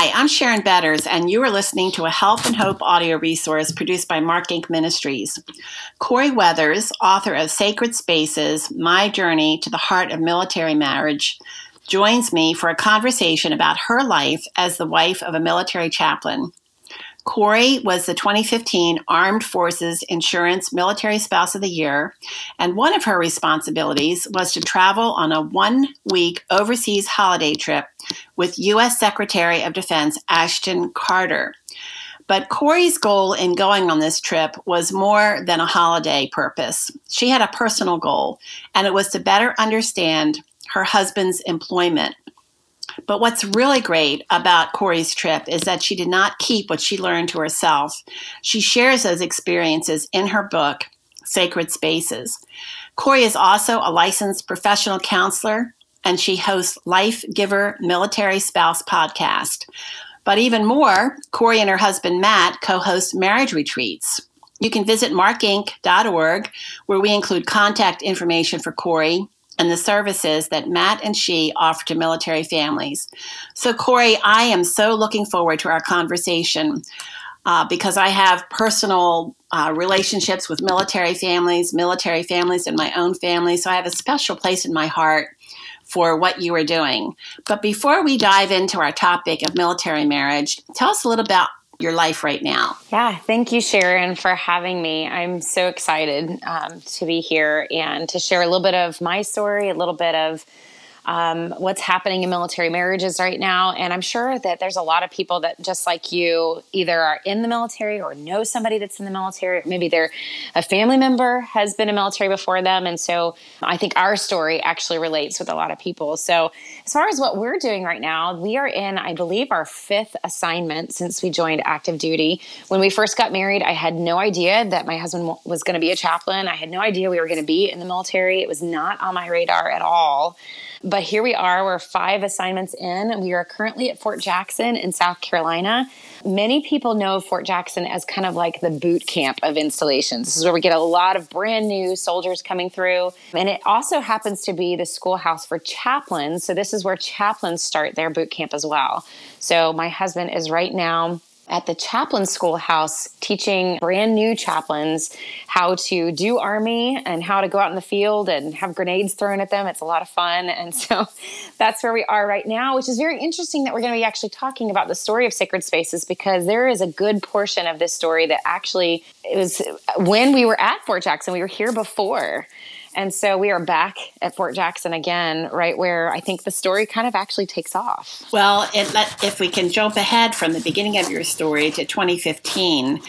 Hi, I'm Sharon Betters, and you are listening to a Help and Hope audio resource produced by Mark Inc. Ministries. Corie Weathers, author of Sacred Spaces: My Journey to the Heart of Military Marriage, joins me for a conversation about her life as the wife of a military chaplain. Corie was the 2015 Armed Forces Insurance Military Spouse of the Year, and one of her responsibilities was to travel on a one-week overseas holiday trip with U.S. Secretary of Defense Ashton Carter. But Corie's goal in going on this trip was more than a holiday purpose. She had a personal goal, and it was to better understand her husband's employment. But what's really great about Corie's trip is that she did not keep what she learned to herself. She shares those experiences in her book, Sacred Spaces. Corie is also a licensed professional counselor, and she hosts Life Giver Military Spouse podcast. But even more, Corie and her husband, Matt, co-host marriage retreats. You can visit markinc.org, where we include contact information for Corie and the services that Matt and she offer to military families. So Corie, I am so looking forward to our conversation because I have personal relationships with military families and my own family. So I have a special place in my heart for what you are doing. But before we dive into our topic of military marriage, tell us a little about your life right now. Yeah, thank you, Sharon, for having me. I'm so excited to be here and to share a little bit of my story, a little bit of what's happening in military marriages right now. And I'm sure that there's a lot of people that, just like you, either are in the military or know somebody that's in the military. Maybe they're a family member has been in military before them. And so I think our story actually relates with a lot of people. So as far as what we're doing right now, we are in, I believe, our fifth assignment since we joined active duty. When we first got married, I had no idea that my husband was going to be a chaplain. I had no idea we were going to be in the military. It was not on my radar at all. But here we are. We're five assignments in. We are currently at Fort Jackson in South Carolina. Many people know Fort Jackson as kind of like the boot camp of installations. This is where we get a lot of brand new soldiers coming through. And it also happens to be the schoolhouse for chaplains. So this is where chaplains start their boot camp as well. So my husband is right now at the chaplain schoolhouse teaching brand new chaplains how to do Army and how to go out in the field and have grenades thrown at them. It's a lot of fun. And so that's where we are right now, which is very interesting that we're going to be actually talking about the story of Sacred Spaces, because there is a good portion of this story that actually it was when we were at Fort Jackson. We were here before. And so we are back at Fort Jackson again, right where I think the story kind of actually takes off. Well, if we can jump ahead from the beginning of your story to 2015,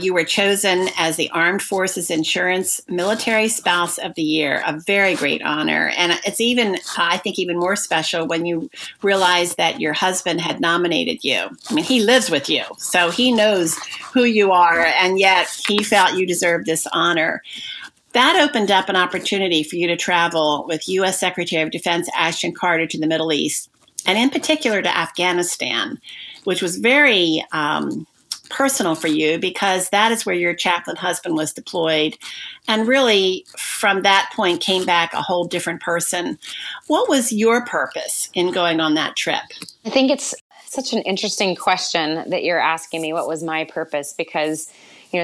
you were chosen as the Armed Forces Insurance Military Spouse of the Year, a very great honor. And it's even, I think, even more special when you realize that your husband had nominated you. I mean, he lives with you, so he knows who you are, and yet he felt you deserved this honor. That opened up an opportunity for you to travel with U.S. Secretary of Defense Ashton Carter to the Middle East, and in particular to Afghanistan, which was very personal for you because that is where your chaplain husband was deployed. And really, from that point, came back a whole different person. What was your purpose in going on that trip? I think it's such an interesting question that you're asking me, what was my purpose? Because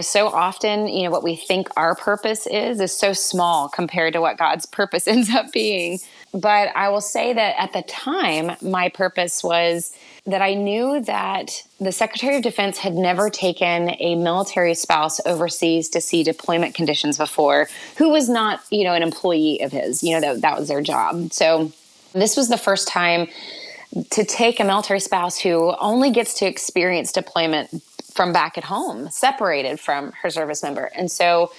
so often, what we think our purpose is so small compared to what God's purpose ends up being. But I will say that at the time, my purpose was that I knew that the Secretary of Defense had never taken a military spouse overseas to see deployment conditions before, who was not, an employee of his, that was their job. So this was the first time to take a military spouse who only gets to experience deployment from back at home, separated from her service member. And so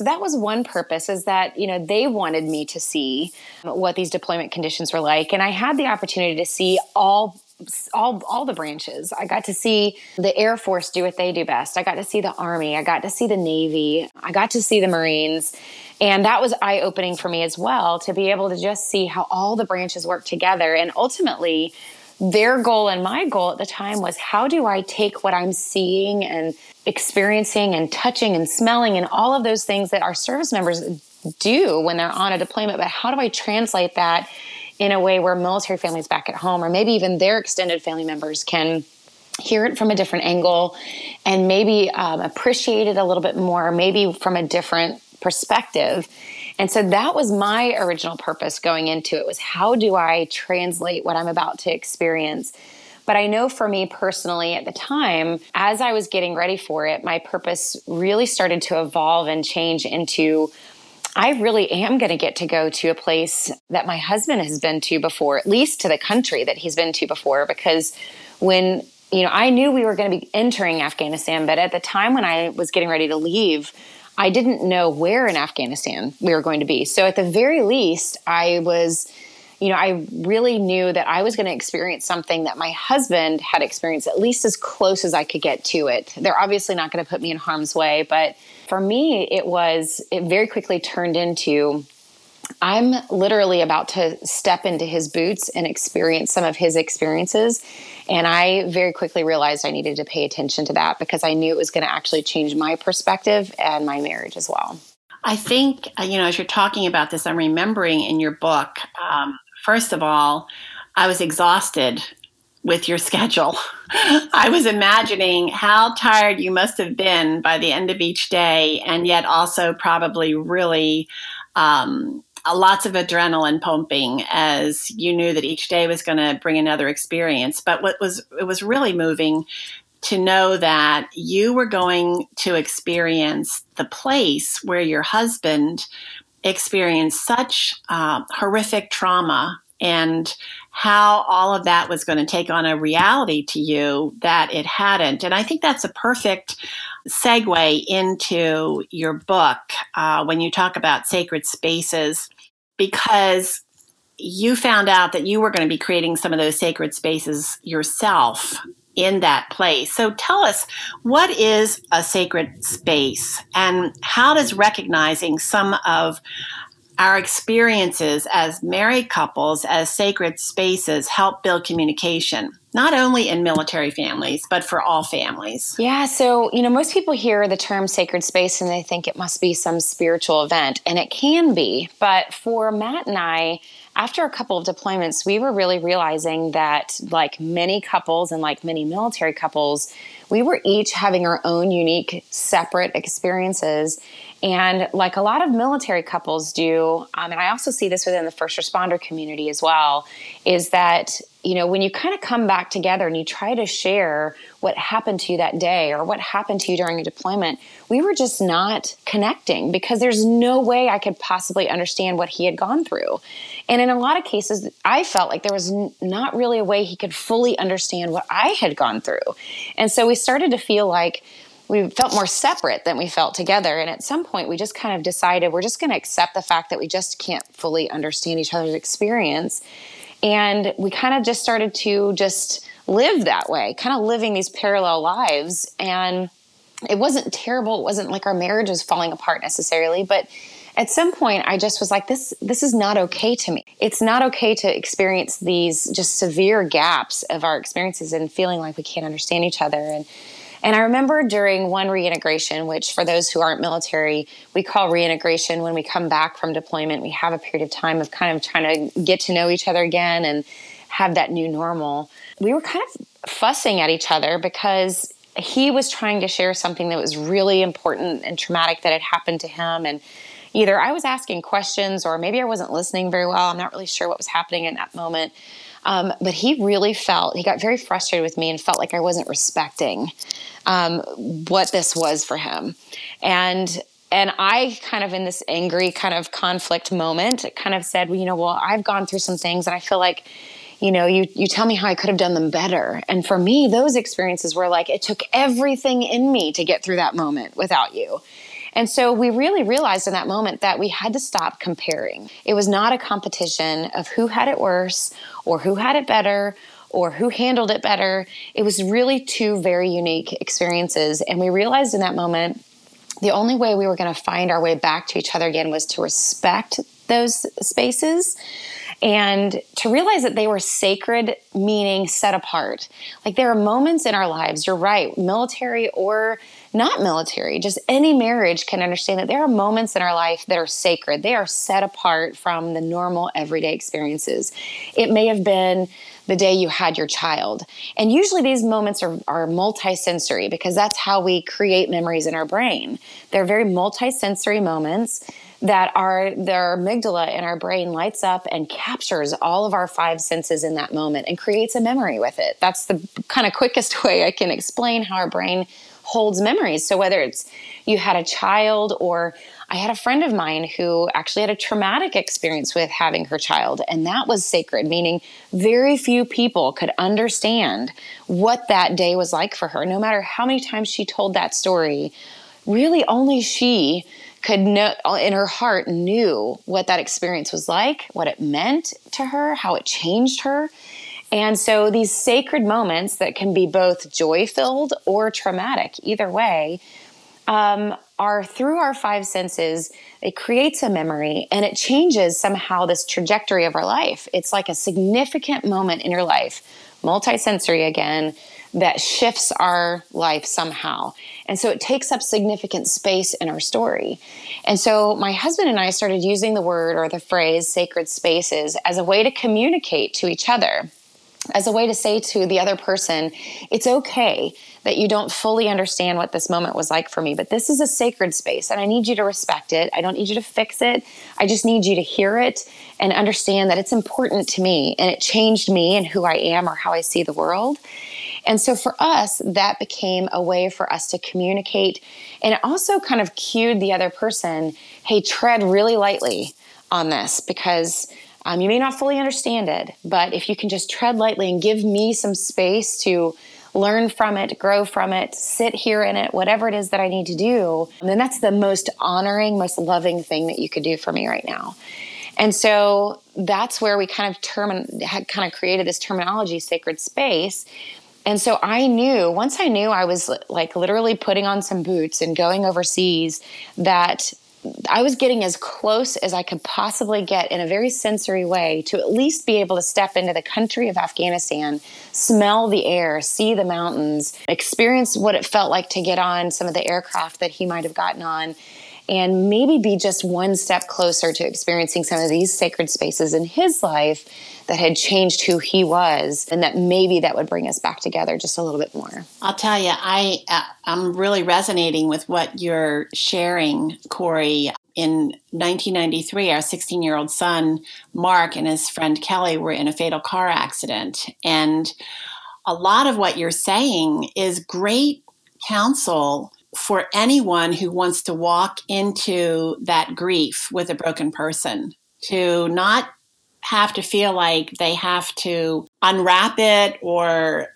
that was one purpose, is that, they wanted me to see what these deployment conditions were like. And I had the opportunity to see all the branches. I got to see the Air Force do what they do best. I got to see the Army. I got to see the Navy. I got to see the Marines. And that was eye-opening for me as well, to be able to just see how all the branches work together. And ultimately, their goal and my goal at the time was, how do I take what I'm seeing and experiencing and touching and smelling and all of those things that our service members do when they're on a deployment, but how do I translate that in a way where military families back at home, or maybe even their extended family members, can hear it from a different angle and maybe appreciate it a little bit more, maybe from a different perspective. And so that was my original purpose going into it, was how do I translate what I'm about to experience? But I know for me personally at the time, as I was getting ready for it, my purpose really started to evolve and change into, I really am going to go to a place that my husband has been to before, at least to the country that he's been to before, because when, you know, I knew we were going to be entering Afghanistan, but at the time when I was getting ready to leave, I didn't know where in Afghanistan we were going to be. So at the very least, I was, you know, I really knew that I was going to experience something that my husband had experienced, at least as close as I could get to it. They're obviously not going to put me in harm's way, but for me, it very quickly turned into, I'm literally about to step into his boots and experience some of his experiences. And I very quickly realized I needed to pay attention to that, because I knew it was going to actually change my perspective and my marriage as well. I think, you know, as you're talking about this, I'm remembering in your book, first of all, I was exhausted with your schedule. I was imagining how tired you must have been by the end of each day, and yet also probably really lots of adrenaline pumping, as you knew that each day was going to bring another experience. But it was really moving to know that you were going to experience the place where your husband experienced such horrific trauma, and how all of that was going to take on a reality to you that it hadn't. And I think that's a perfect segue into your book when you talk about Sacred Spaces, because you found out that you were going to be creating some of those sacred spaces yourself in that place. So tell us, what is a sacred space, and how does recognizing some of our experiences as married couples as sacred spaces help build communication, not only in military families, but for all families? Yeah. So, you know, most people hear the term sacred space and they think it must be some spiritual event, and it can be. But for Matt and I, after a couple of deployments, we were really realizing that, like many couples and like many military couples, we were each having our own unique, separate experiences. And like a lot of military couples do, and I also see this within the first responder community as well, is that, you know, when you kind of come back together and you try to share what happened to you that day or what happened to you during a deployment, we were just not connecting, because there's no way I could possibly understand what he had gone through. And in a lot of cases, I felt like there was not really a way he could fully understand what I had gone through. And so we started to feel like we felt more separate than we felt together. And at some point, we just kind of decided we're just going to accept the fact that we just can't fully understand each other's experience. And we kind of just started to just live that way, kind of living these parallel lives. And it wasn't terrible. It wasn't like our marriage was falling apart necessarily, but at some point, I just was like, this is not okay to me. It's not okay to experience these just severe gaps of our experiences and feeling like we can't understand each other. And I remember during one reintegration, which for those who aren't military, we call reintegration when we come back from deployment, we have a period of time of kind of trying to get to know each other again and have that new normal. We were kind of fussing at each other because he was trying to share something that was really important and traumatic that had happened to him. And either I was asking questions or maybe I wasn't listening very well. I'm not really sure what was happening in that moment. But he got very frustrated with me and felt like I wasn't respecting what this was for him. And I kind of, in this angry kind of conflict moment, kind of said, well, you know, I've gone through some things and I feel like, you know, you tell me how I could have done them better. And for me, those experiences were like, it took everything in me to get through that moment without you. And so we really realized in that moment that we had to stop comparing. It was not a competition of who had it worse or who had it better or who handled it better. It was really two very unique experiences. And we realized in that moment, the only way we were going to find our way back to each other again was to respect those spaces and to realize that they were sacred, meaning set apart. Like, there are moments in our lives, you're right, military or not military, just any marriage can understand that there are moments in our life that are sacred. They are set apart from the normal everyday experiences. It may have been the day you had your child. And usually these moments are multi-sensory, because that's how we create memories in our brain. They're very multi-sensory moments that their amygdala in our brain lights up and captures all of our five senses in that moment and creates a memory with it. That's the kind of quickest way I can explain how our brain holds memories. So whether it's you had a child, or I had a friend of mine who actually had a traumatic experience with having her child, and that was sacred, meaning very few people could understand what that day was like for her. No matter how many times she told that story, really only she could know, in her heart, knew what that experience was like, what it meant to her, how it changed her. And so these sacred moments that can be both joy-filled or traumatic, either way, are through our five senses. It creates a memory, and it changes somehow this trajectory of our life. It's like a significant moment in your life, multi-sensory again, that shifts our life somehow. And so it takes up significant space in our story. And so my husband and I started using the word, or the phrase, sacred spaces as a way to communicate to each other, as a way to say to the other person, it's okay that you don't fully understand what this moment was like for me, but this is a sacred space, and I need you to respect it. I don't need you to fix it. I just need you to hear it and understand that it's important to me, and it changed me and who I am or how I see the world. And so for us, that became a way for us to communicate, and it also kind of cued the other person, hey, tread really lightly on this, because you may not fully understand it, but if you can just tread lightly and give me some space to learn from it, grow from it, sit here in it, whatever it is that I need to do, then that's the most honoring, most loving thing that you could do for me right now. And so that's where we had created this terminology, sacred space. And so once I knew I was like literally putting on some boots and going overseas, that I was getting as close as I could possibly get in a very sensory way to at least be able to step into the country of Afghanistan, smell the air, see the mountains, experience what it felt like to get on some of the aircraft that he might have gotten on, and maybe be just one step closer to experiencing some of these sacred spaces in his life that had changed who he was, and that maybe that would bring us back together just a little bit more. I'll tell you, I'm really resonating with what you're sharing, Corie. In 1993, our 16-year-old son, Mark, and his friend Kelly were in a fatal car accident. And a lot of what you're saying is great counsel for anyone who wants to walk into that grief with a broken person, to not have to feel like they have to unwrap it or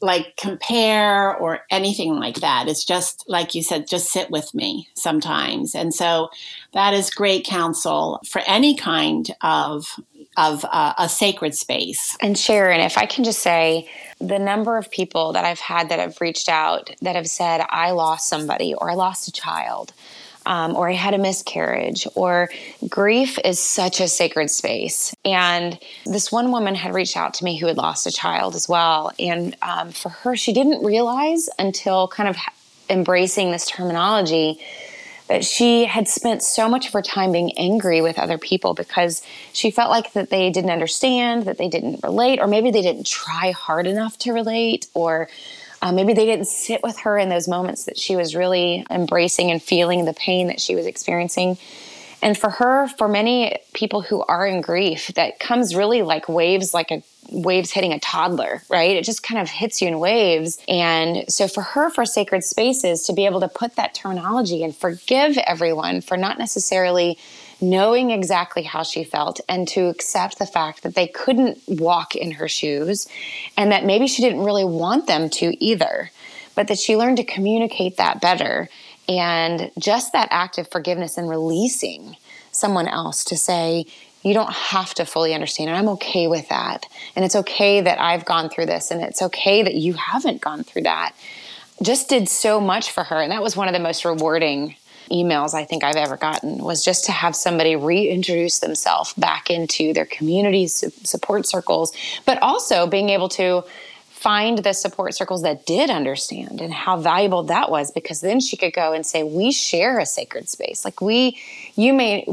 like compare or anything like that. It's just, like you said, just sit with me sometimes. And so that is great counsel for any kind of a sacred space. And Sharon, if I can just say, the number of people that I've had that have reached out that have said, I lost somebody, or I lost a child, or I had a miscarriage, or grief is such a sacred space. And this one woman had reached out to me who had lost a child as well. And for her, she didn't realize until kind of embracing this terminology that she had spent so much of her time being angry with other people because she felt like that they didn't understand, that they didn't relate, or maybe they didn't try hard enough to relate, or maybe they didn't sit with her in those moments that she was really embracing and feeling the pain that she was experiencing. And for her, for many people who are in grief, that comes really like waves hitting a toddler, right? It just kind of hits you in waves. And so for her, for sacred spaces, to be able to put that terminology and forgive everyone for not necessarily knowing exactly how she felt, and to accept the fact that they couldn't walk in her shoes, and that maybe she didn't really want them to either, but that she learned to communicate that better. And just that act of forgiveness and releasing someone else to say, you don't have to fully understand, and I'm okay with that. And it's okay that I've gone through this, and it's okay that you haven't gone through that. Just did so much for her. And that was one of the most rewarding emails I think I've ever gotten, was just to have somebody reintroduce themselves back into their community support circles, but also being able to find the support circles that did understand and how valuable that was, because then she could go and say, we share a sacred space. Like we may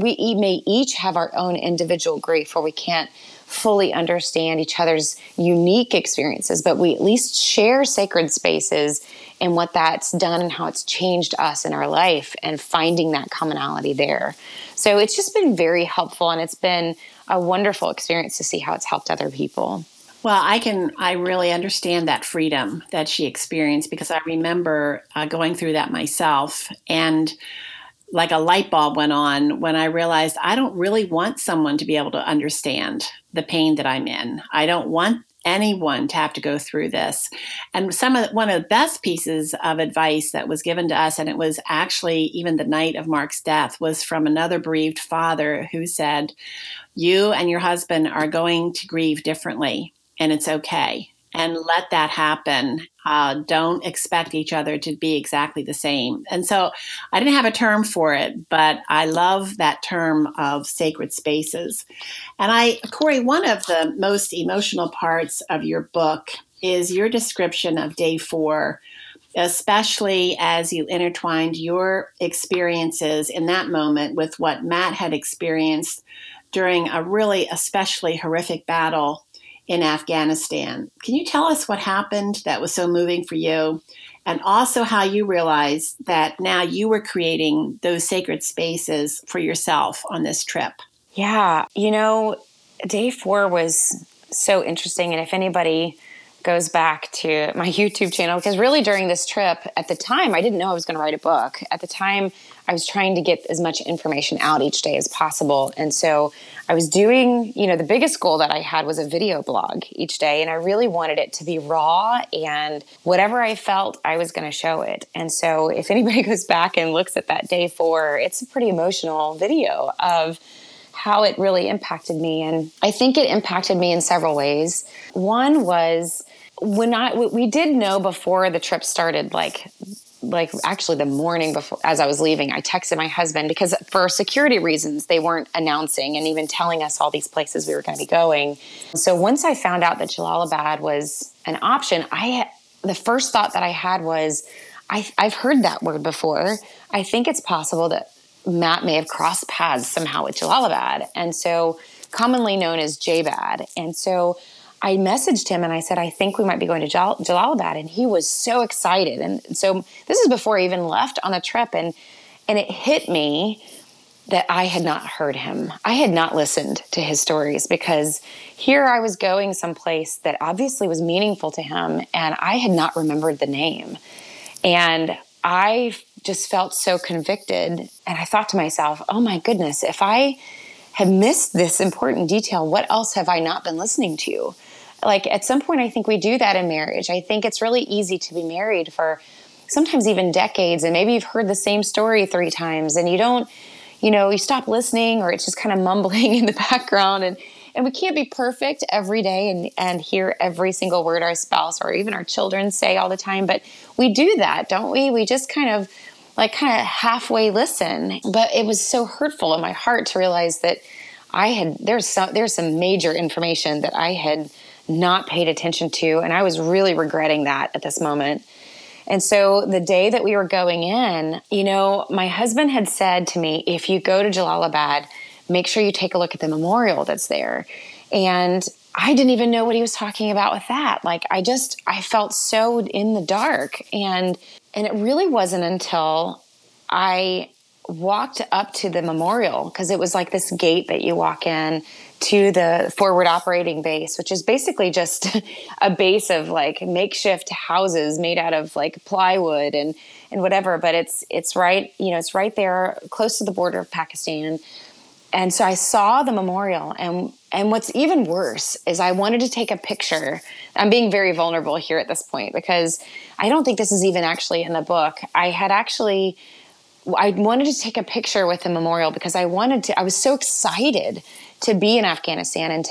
each have our own individual grief where we can't fully understand each other's unique experiences, but we at least share sacred spaces and what that's done and how it's changed us in our life and finding that commonality there. So it's just been very helpful, and it's been a wonderful experience to see how it's helped other people. Well, I really understand that freedom that she experienced, because I remember going through that myself, and like a light bulb went on when I realized I don't really want someone to be able to understand the pain that I'm in. I don't want anyone to have to go through this. And one of the best pieces of advice that was given to us, and it was actually even the night of Mark's death, was from another bereaved father who said, you and your husband are going to grieve differently. And it's okay. And let that happen. Don't expect each other to be exactly the same. And so I didn't have a term for it, but I love that term of sacred spaces. And Corie, one of the most emotional parts of your book is your description of day 4, especially as you intertwined your experiences in that moment with what Matt had experienced during a really especially horrific battle in Afghanistan. Can you tell us what happened that was so moving for you, and also how you realized that now you were creating those sacred spaces for yourself on this trip? Yeah, day 4 was so interesting. And if anybody goes back to my YouTube channel, because really during this trip, at the time, I didn't know I was going to write a book. At the time, I was trying to get as much information out each day as possible. And so I was doing, the biggest goal that I had was a video blog each day. And I really wanted it to be raw, and whatever I felt, I was going to show it. And so if anybody goes back and looks at that day 4, it's a pretty emotional video of how it really impacted me. And I think it impacted me in several ways. One was, we did know before the trip started, like actually the morning before, as I was leaving, I texted my husband, because for security reasons, they weren't announcing and even telling us all these places we were going to be going. So once I found out that Jalalabad was an option, the first thought that I had was, I've heard that word before. I think it's possible that Matt may have crossed paths somehow with Jalalabad, and so commonly known as JBAD. And so I messaged him and I said, I think we might be going to Jalalabad. And he was so excited. And so this is before I even left on the trip. And it hit me that I had not heard him. I had not listened to his stories, because here I was going someplace that obviously was meaningful to him, and I had not remembered the name. And I just felt so convicted. And I thought to myself, oh my goodness, if I have missed this important detail, what else have I not been listening to? Like at some point, I think we do that in marriage. I think it's really easy to be married for sometimes even decades, and maybe you've heard the same story 3 times, and you don't, you stop listening, or it's just kind of mumbling in the background. And we can't be perfect every day and hear every single word our spouse or even our children say all the time. But we do that, don't we? We just kind of halfway listen. But it was so hurtful in my heart to realize that there's some major information that I had not paid attention to. And I was really regretting that at this moment. And so the day that we were going in, my husband had said to me, if you go to Jalalabad, make sure you take a look at the memorial that's there. And I didn't even know what he was talking about with that. Like I felt so in the dark. And it really wasn't until I walked up to the memorial, because it was like this gate that you walk in to the forward operating base, which is basically just a base of like makeshift houses made out of like plywood and whatever. But it's right, it's right there close to the border of Pakistan. And so I saw the memorial, and what's even worse is I wanted to take a picture. I'm being very vulnerable here at this point, because I don't think this is even actually in the book. I wanted to take a picture with the memorial because I was so excited to be in Afghanistan, and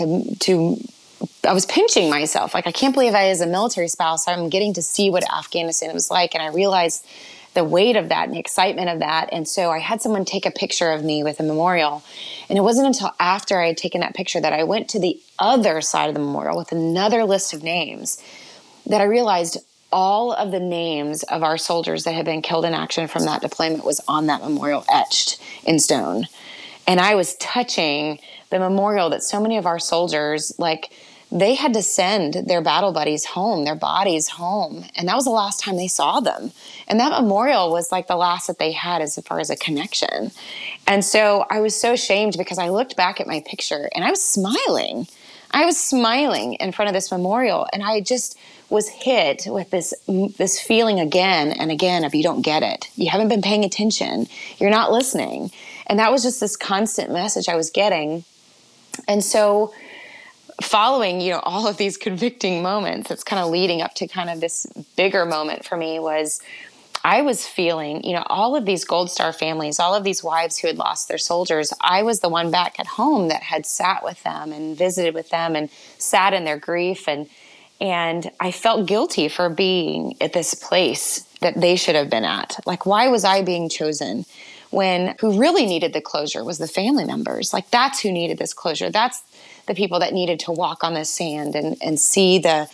I was pinching myself. Like, I can't believe as a military spouse, I'm getting to see what Afghanistan was like. And I realized the weight of that and the excitement of that. And so I had someone take a picture of me with a memorial. And it wasn't until after I had taken that picture that I went to the other side of the memorial with another list of names that I realized all of the names of our soldiers that had been killed in action from that deployment was on that memorial etched in stone. And I was touching the memorial that so many of our soldiers, like, they had to send their battle buddies home, their bodies home. And that was the last time they saw them. And that memorial was like the last that they had as far as a connection. And so I was so shamed because I looked back at my picture and I was smiling. I was smiling in front of this memorial. And I just was hit with this feeling again and again of you don't get it. You haven't been paying attention. You're not listening. And that was just this constant message I was getting. And so following, you know, all of these convicting moments, it's kind of leading up to kind of this bigger moment for me was I was feeling, you know, all of these Gold Star families, all of these wives who had lost their soldiers, I was the one back at home that had sat with them and visited with them and sat in their grief. And I felt guilty for being at this place that they should have been at. Like, why was I being chosen? When who really needed the closure was the family members. Like, that's who needed this closure. That's the people that needed to walk on the sand and see the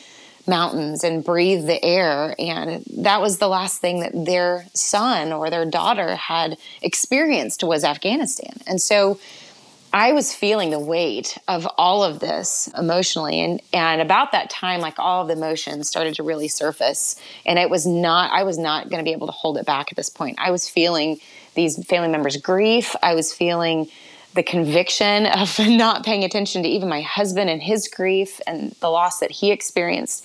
mountains and breathe the air. And that was the last thing that their son or their daughter had experienced was Afghanistan. And so I was feeling the weight of all of this emotionally. And about that time, like, all of the emotions started to really surface. And it was not, I was not going to be able to hold it back at this point. I was feeling these family members' grief. I was feeling the conviction of not paying attention to even my husband and his grief and the loss that he experienced,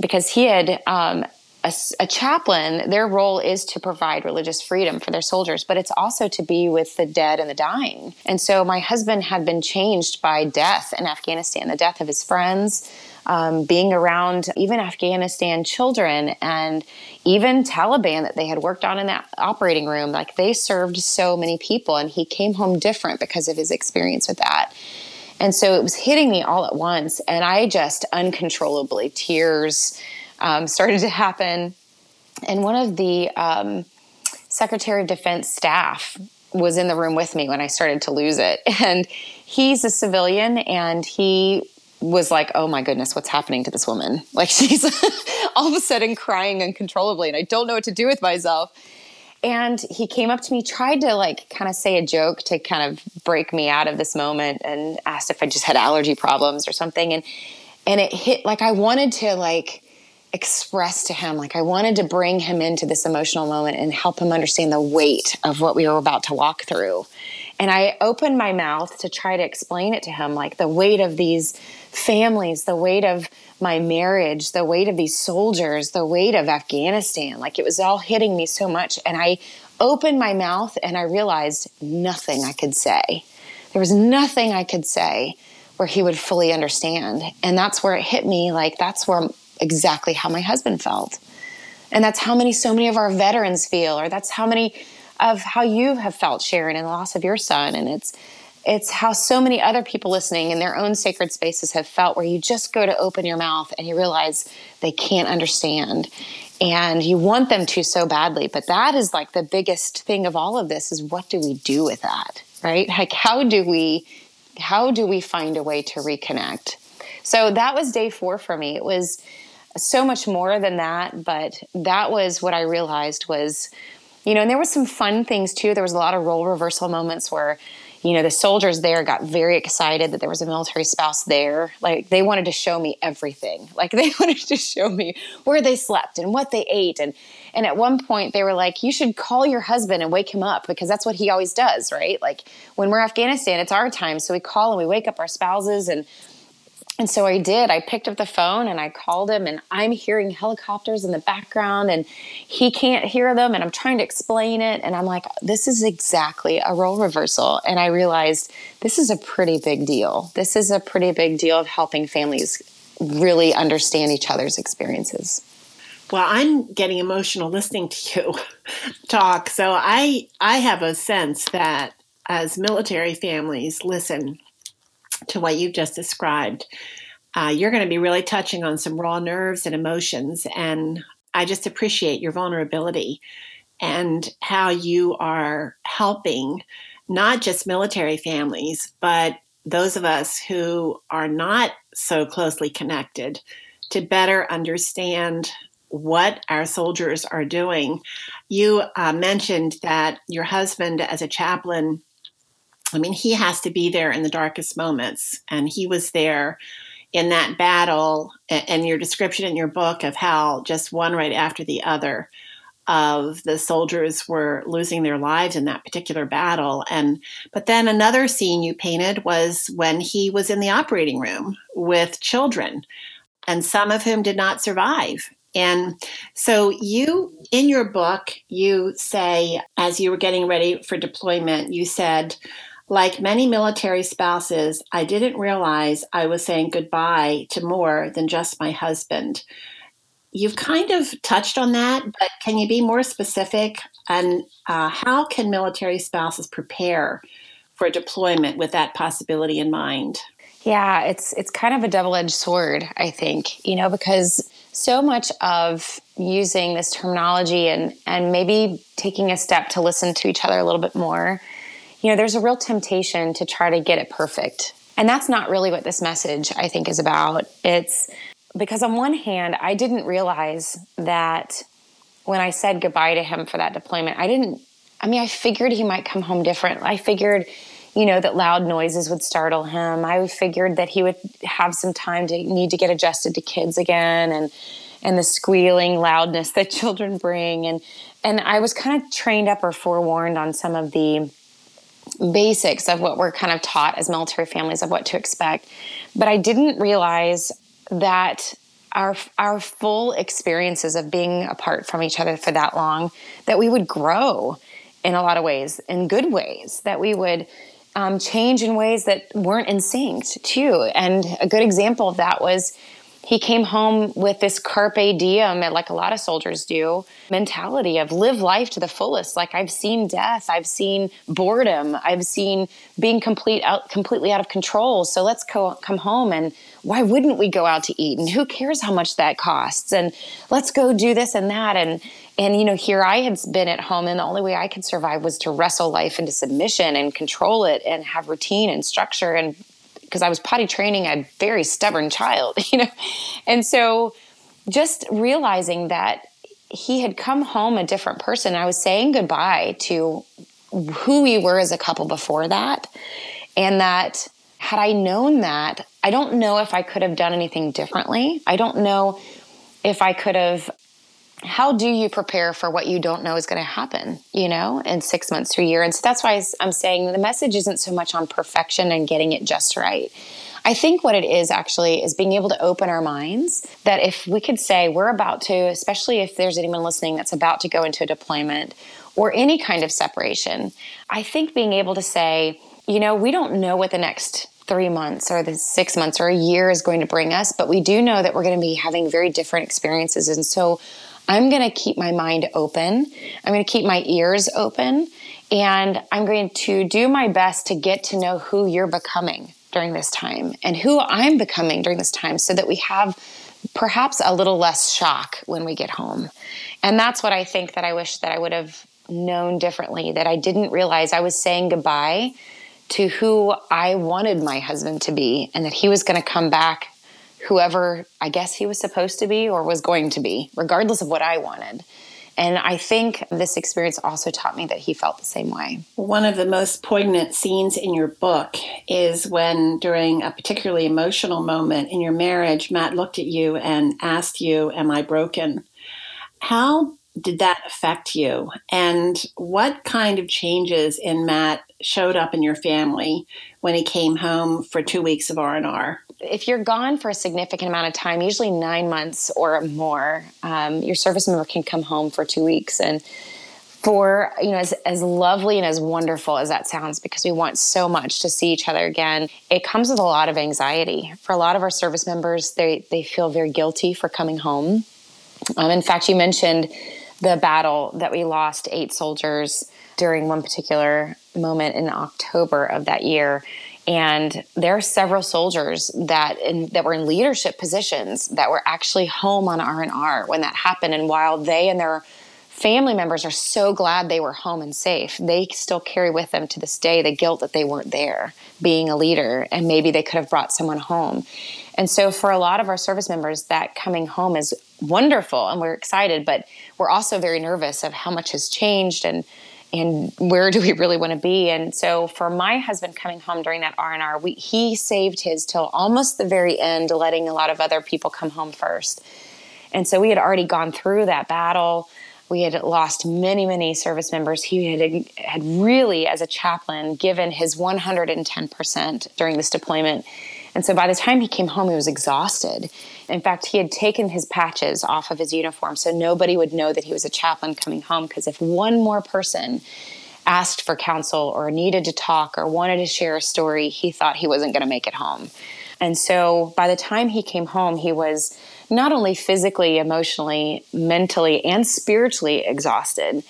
because he had a chaplain. Their role is to provide religious freedom for their soldiers, but it's also to be with the dead and the dying. And so my husband had been changed by death in Afghanistan, the death of his friends, being around even Afghanistan children and even Taliban that they had worked on in that operating room. Like, they served so many people, and he came home different because of his experience with that. And so it was hitting me all at once, and I just uncontrollably, tears started to happen. And one of the Secretary of Defense staff was in the room with me when I started to lose it. And he's a civilian, and he was like, oh my goodness, what's happening to this woman? Like, she's all of a sudden crying uncontrollably, and I don't know what to do with myself. And he came up to me, tried to like kind of say a joke to kind of break me out of this moment, and asked if I just had allergy problems or something. And it hit, like, I wanted to like express to him, like, I wanted to bring him into this emotional moment and help him understand the weight of what we were about to walk through. And I opened my mouth to try to explain it to him, like the weight of these families, the weight of my marriage, the weight of these soldiers, the weight of Afghanistan. Like, it was all hitting me so much. And I opened my mouth and I realized nothing I could say. There was nothing I could say where he would fully understand. And that's where it hit me. Like, that's where exactly how my husband felt. And that's how so many of our veterans feel, or that's how many of how you have felt, Sharon, and the loss of your son. And it's how so many other people listening in their own sacred spaces have felt, where you just go to open your mouth and you realize they can't understand. And you want them to so badly. But that is like the biggest thing of all of this is, what do we do with that, right? Like, how do we find a way to reconnect? So that was day 4 for me. It was so much more than that, but that was what I realized was, you know, and there was some fun things too. There was a lot of role reversal moments where, you know, the soldiers there got very excited that there was a military spouse there. Like, they wanted to show me everything. Like, they wanted to show me where they slept and what they ate. And at one point they were like, you should call your husband and wake him up, because that's what he always does, right? Like, when we're in Afghanistan, it's our time. So we call and we wake up our spouses. And so I did. I picked up the phone and I called him, and I'm hearing helicopters in the background and he can't hear them, and I'm trying to explain it, and I'm like, this is exactly a role reversal. And I realized this is a pretty big deal. This is a pretty big deal of helping families really understand each other's experiences. Well, I'm getting emotional listening to you talk. So I have a sense that as military families listen to what you've just described, you're going to be really touching on some raw nerves and emotions. And I just appreciate your vulnerability and how you are helping not just military families, but those of us who are not so closely connected to better understand what our soldiers are doing. You mentioned that your husband as a chaplain, I mean, he has to be there in the darkest moments, and he was there in that battle, and your description in your book of how just one right after the other of the soldiers were losing their lives in that particular battle. But then another scene you painted was when he was in the operating room with children, and some of whom did not survive. And so you, in your book, you say, as you were getting ready for deployment, you said, like many military spouses, I didn't realize I was saying goodbye to more than just my husband. You've kind of touched on that, but can you be more specific? And how can military spouses prepare for deployment with that possibility in mind? Yeah, it's kind of a double-edged sword, I think, because so much of using this terminology and maybe taking a step to listen to each other a little bit more, there's a real temptation to try to get it perfect. And that's not really what this message, I think, is about. It's because on one hand, I didn't realize that when I said goodbye to him for that deployment, I figured he might come home different. I figured, that loud noises would startle him. I figured that he would have some time to need to get adjusted to kids again and the squealing loudness that children bring. And I was kind of trained up or forewarned on some of the basics of what we're kind of taught as military families of what to expect. But I didn't realize that our full experiences of being apart from each other for that long, that we would grow in a lot of ways, in good ways, that we would change in ways that weren't in sync too. And a good example of that was he came home with this carpe diem, like a lot of soldiers do, mentality of live life to the fullest. Like, I've seen death, I've seen boredom, I've seen being completely out of control. So let's come home, and why wouldn't we go out to eat? And who cares how much that costs? And let's go do this and that. And here I had been at home, and the only way I could survive was to wrestle life into submission and control it and have routine and structure, and because I was potty training a very stubborn child, And so just realizing that he had come home a different person. I was saying goodbye to who we were as a couple before that, and that had I known that, I don't know if I could have done anything differently. I don't know if I could have... How do you prepare for what you don't know is going to happen, in 6 months to a year? And so that's why I'm saying the message isn't so much on perfection and getting it just right. I think what it is actually is being able to open our minds, that if we could say we're about to, especially if there's anyone listening that's about to go into a deployment or any kind of separation, I think being able to say, we don't know what the next 3 months or the 6 months or a year is going to bring us, but we do know that we're going to be having very different experiences. And so I'm going to keep my mind open. I'm going to keep my ears open, and I'm going to do my best to get to know who you're becoming during this time and who I'm becoming during this time, so that we have perhaps a little less shock when we get home. And that's what I think that I wish that I would have known differently, that I didn't realize I was saying goodbye to who I wanted my husband to be, and that he was going to come back whoever I guess he was supposed to be or was going to be, regardless of what I wanted. And I think this experience also taught me that he felt the same way. One of the most poignant scenes in your book is when, during a particularly emotional moment in your marriage, Matt looked at you and asked you, "Am I broken?" How did that affect you? And what kind of changes in Matt showed up in your family when he came home for 2 weeks of R&R? If you're gone for a significant amount of time, usually 9 months or more, your service member can come home for 2 weeks. And for, as lovely and as wonderful as that sounds, because we want so much to see each other again, it comes with a lot of anxiety. For a lot of our service members, they feel very guilty for coming home. In fact, you mentioned the battle that we lost 8 soldiers during one particular moment in October of that year. And there are several soldiers that were in leadership positions that were actually home on R&R when that happened. And while they and their family members are so glad they were home and safe. They still carry with them to this day the guilt that they weren't there being a leader, and maybe they could have brought someone home. And so for a lot of our service members, that coming home is wonderful, and we're excited, but we're also very nervous of how much has changed and where do we really want to be. And so for my husband coming home during that R&R, he saved his till almost the very end, letting a lot of other people come home first. And so we had already gone through that battle. We had lost many, many service members. He had really, as a chaplain, given his 110% during this deployment. And so by the time he came home, he was exhausted. In fact, he had taken his patches off of his uniform so nobody would know that he was a chaplain coming home, because if one more person asked for counsel or needed to talk or wanted to share a story, he thought he wasn't going to make it home. And so by the time he came home, he was not only physically, emotionally, mentally, and spiritually exhausted.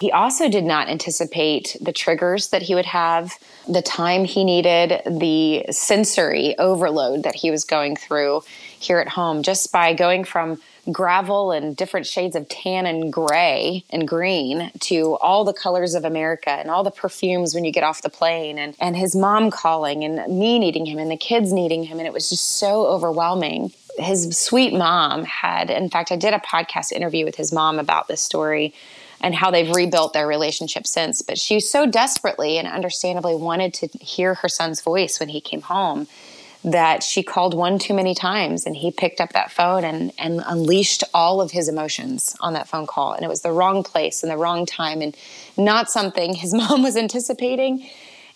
He also did not anticipate the triggers that he would have, the time he needed, the sensory overload that he was going through here at home, just by going from gravel and different shades of tan and gray and green to all the colors of America and all the perfumes when you get off the plane, and his mom calling and me needing him and the kids needing him. And it was just so overwhelming. His sweet mom had, in fact, I did a podcast interview with his mom about this story and how they've rebuilt their relationship since. But she so desperately and understandably wanted to hear her son's voice when he came home that she called one too many times, and he picked up that phone and unleashed all of his emotions on that phone call. And it was the wrong place and the wrong time and not something his mom was anticipating.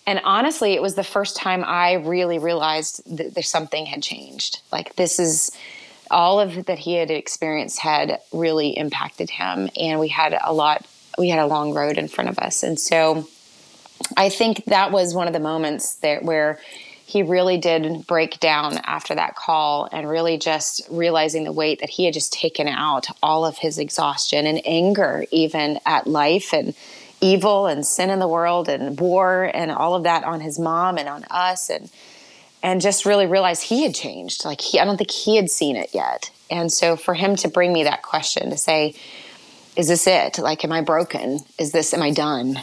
And honestly, it was the first time I really realized that something had changed. Like, this is... all of that he had experienced had really impacted him, and we had a long road in front of us. And so I think that was one of the moments where he really did break down after that call, and really just realizing the weight that he had just taken out, all of his exhaustion and anger even at life and evil and sin in the world and war and all of that on his mom and on us, and just really realized he had changed. Like, I don't think he had seen it yet. And so for him to bring me that question, to say, is this it? Like, am I broken? Am I done?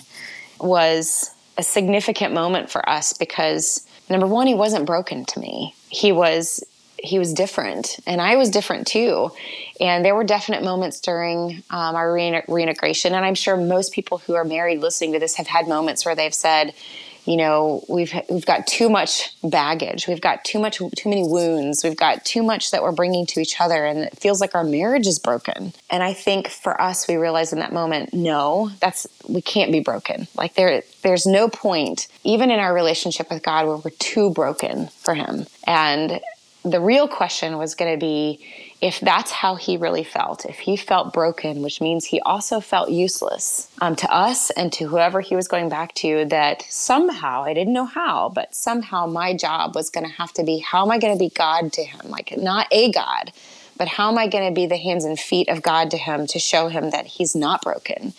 Was a significant moment for us, because number one, he wasn't broken to me. He was different, and I was different too. And there were definite moments during our reintegration. And I'm sure most people who are married listening to this have had moments where they've said, you know, we've got too much baggage. We've got too many wounds. We've got too much that we're bringing to each other, and it feels like our marriage is broken. And I think for us, we realized in that moment, no, we can't be broken. Like, there's no point, even in our relationship with God, where we're too broken for Him. And the real question was going to be, if that's how he really felt, if he felt broken, which means he also felt useless to us and to whoever he was going back to, that somehow, I didn't know how, but somehow my job was going to have to be, how am I going to be God to him? Like, not a God, but how am I going to be the hands and feet of God to him, to show him that he's not broken,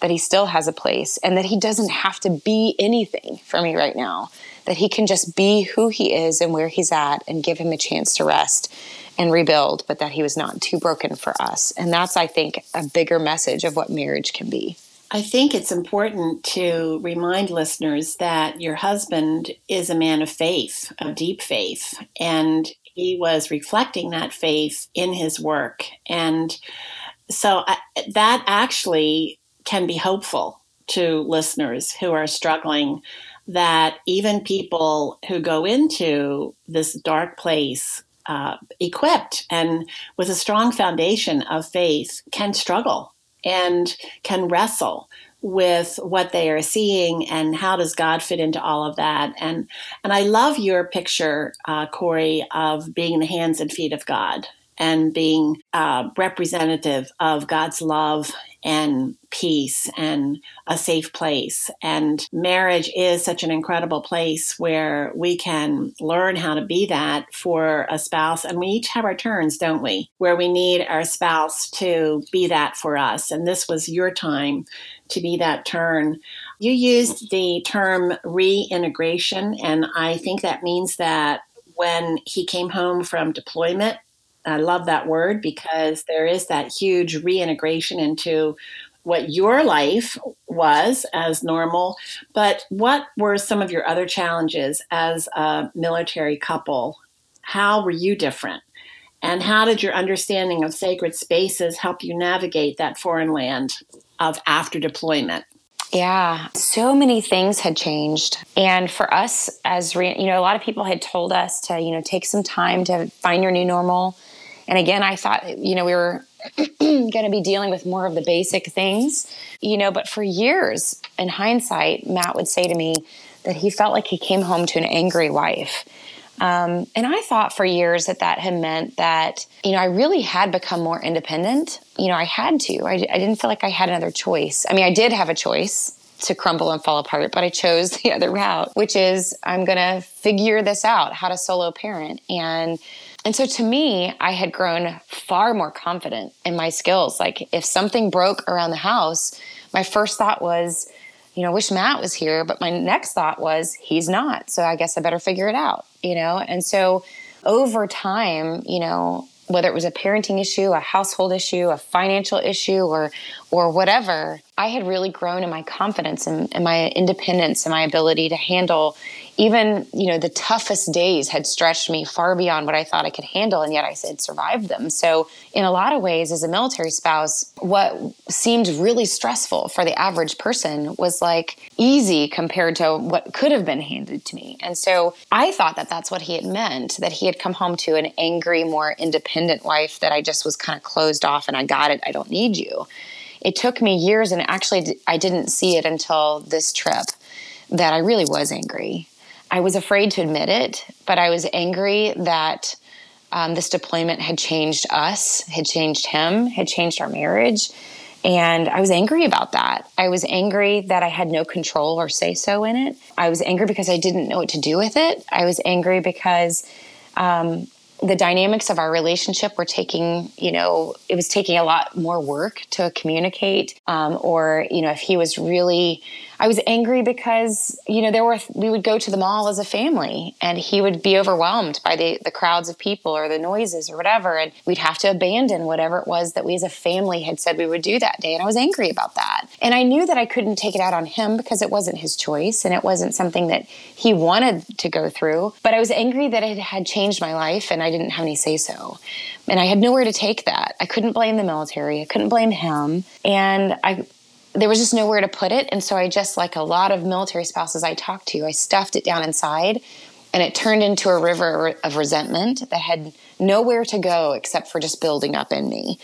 that he still has a place, and that he doesn't have to be anything for me right now, that he can just be who he is and where he's at, and give him a chance to rest and rebuild, but that he was not too broken for us. And that's, I think, a bigger message of what marriage can be. I think it's important to remind listeners that your husband is a man of faith, of deep faith, and he was reflecting that faith in his work. And so that actually can be hopeful to listeners who are struggling, that even people who go into this dark place equipped and with a strong foundation of faith can struggle and can wrestle with what they are seeing and how does God fit into all of that. And I love your picture, Corie, of being the hands and feet of God and being representative of God's love and peace and a safe place. And marriage is such an incredible place where we can learn how to be that for a spouse. And we each have our turns, don't we? Where we need our spouse to be that for us. And this was your time to be that turn. You used the term reintegration, and I think that means that when he came home from deployment, I love that word, because there is that huge reintegration into what your life was as normal, but what were some of your other challenges as a military couple? How were you different? And how did your understanding of sacred spaces help you navigate that foreign land of after deployment? Yeah, so many things had changed. And for us, as a lot of people had told us to, take some time to find your new normal. And again, I thought, we were going to be dealing with more of the basic things, but for years, in hindsight, Matt would say to me that he felt like he came home to an angry wife. And I thought for years that had meant that, I really had become more independent. I had to. I didn't feel like I had another choice. I mean, I did have a choice to crumble and fall apart, but I chose the other route, which is I'm going to figure this out, how to solo parent. And so to me, I had grown far more confident in my skills. Like if something broke around the house, my first thought was, I wish Matt was here, but my next thought was he's not. So I guess I better figure it out, And so over time, whether it was a parenting issue, a household issue, a financial issue, or whatever, I had really grown in my confidence and my independence and my ability to handle even, the toughest days had stretched me far beyond what I thought I could handle, and yet I had survived them. So in a lot of ways, as a military spouse, what seemed really stressful for the average person was like easy compared to what could have been handed to me. And so I thought that that's what he had meant, that he had come home to an angry, more independent wife that I just was kind of closed off and I got it, I don't need you. It took me years, and actually I didn't see it until this trip, that I really was angry. I was afraid to admit it, but I was angry that this deployment had changed us, had changed him, had changed our marriage. And I was angry about that. I was angry that I had no control or say-so in it. I was angry because I didn't know what to do with it. I was angry because the dynamics of our relationship were taking, it was taking a lot more work to communicate, if he was really... I was angry because, we would go to the mall as a family and he would be overwhelmed by the crowds of people or the noises or whatever. And we'd have to abandon whatever it was that we as a family had said we would do that day. And I was angry about that. And I knew that I couldn't take it out on him because it wasn't his choice and it wasn't something that he wanted to go through. But I was angry that it had changed my life and I didn't have any say-so. And I had nowhere to take that. I couldn't blame the military. I couldn't blame him. And there was just nowhere to put it. And so I just, like a lot of military spouses I talked to, I stuffed it down inside and it turned into a river of resentment that had nowhere to go except for just building up in me.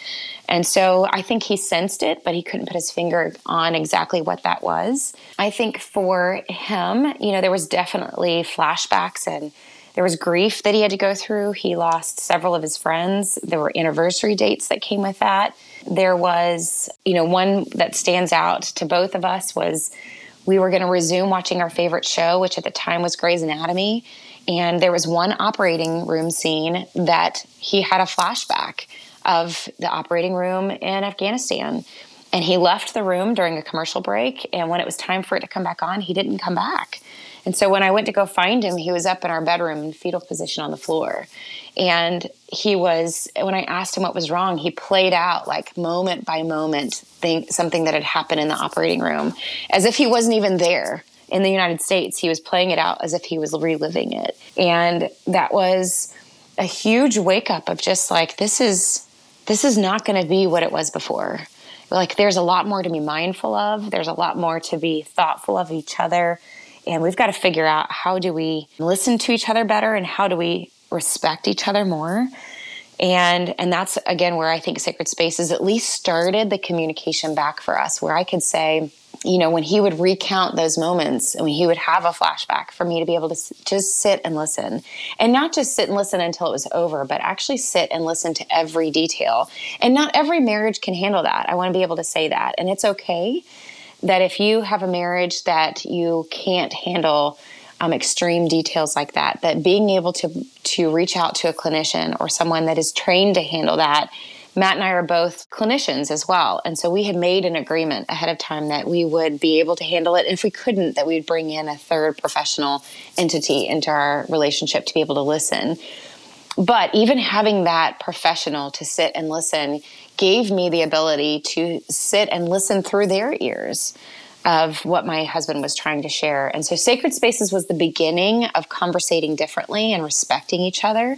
And so I think he sensed it, but he couldn't put his finger on exactly what that was. I think for him, there was definitely flashbacks and there was grief that he had to go through. He lost several of his friends. There were anniversary dates that came with that. There was, one that stands out to both of us was we were going to resume watching our favorite show, which at the time was Grey's Anatomy. And there was one operating room scene that he had a flashback of the operating room in Afghanistan. And he left the room during a commercial break. And when it was time for it to come back on, he didn't come back. And so when I went to go find him, he was up in our bedroom in fetal position on the floor. And when I asked him what was wrong, he played out like moment by moment something that had happened in the operating room as if he wasn't even there in the United States. He was playing it out as if he was reliving it. And that was a huge wake up of just like, this is not going to be what it was before. Like there's a lot more to be mindful of. There's a lot more to be thoughtful of each other. And we've got to figure out how do we listen to each other better and how do we respect each other more. And that's, again, where I think Sacred Spaces at least started the communication back for us, where I could say, when he would recount those moments and he would have a flashback for me to be able to just sit and listen, and not just sit and listen until it was over, but actually sit and listen to every detail. And not every marriage can handle that. I want to be able to say that. And it's okay that if you have a marriage that you can't handle extreme details like that, that being able to reach out to a clinician or someone that is trained to handle that. Matt and I are both clinicians as well. And so we had made an agreement ahead of time that we would be able to handle it. And if we couldn't, that we'd bring in a third professional entity into our relationship to be able to listen. But even having that professional to sit and listen gave me the ability to sit and listen through their ears of what my husband was trying to share. And so Sacred Spaces was the beginning of conversating differently and respecting each other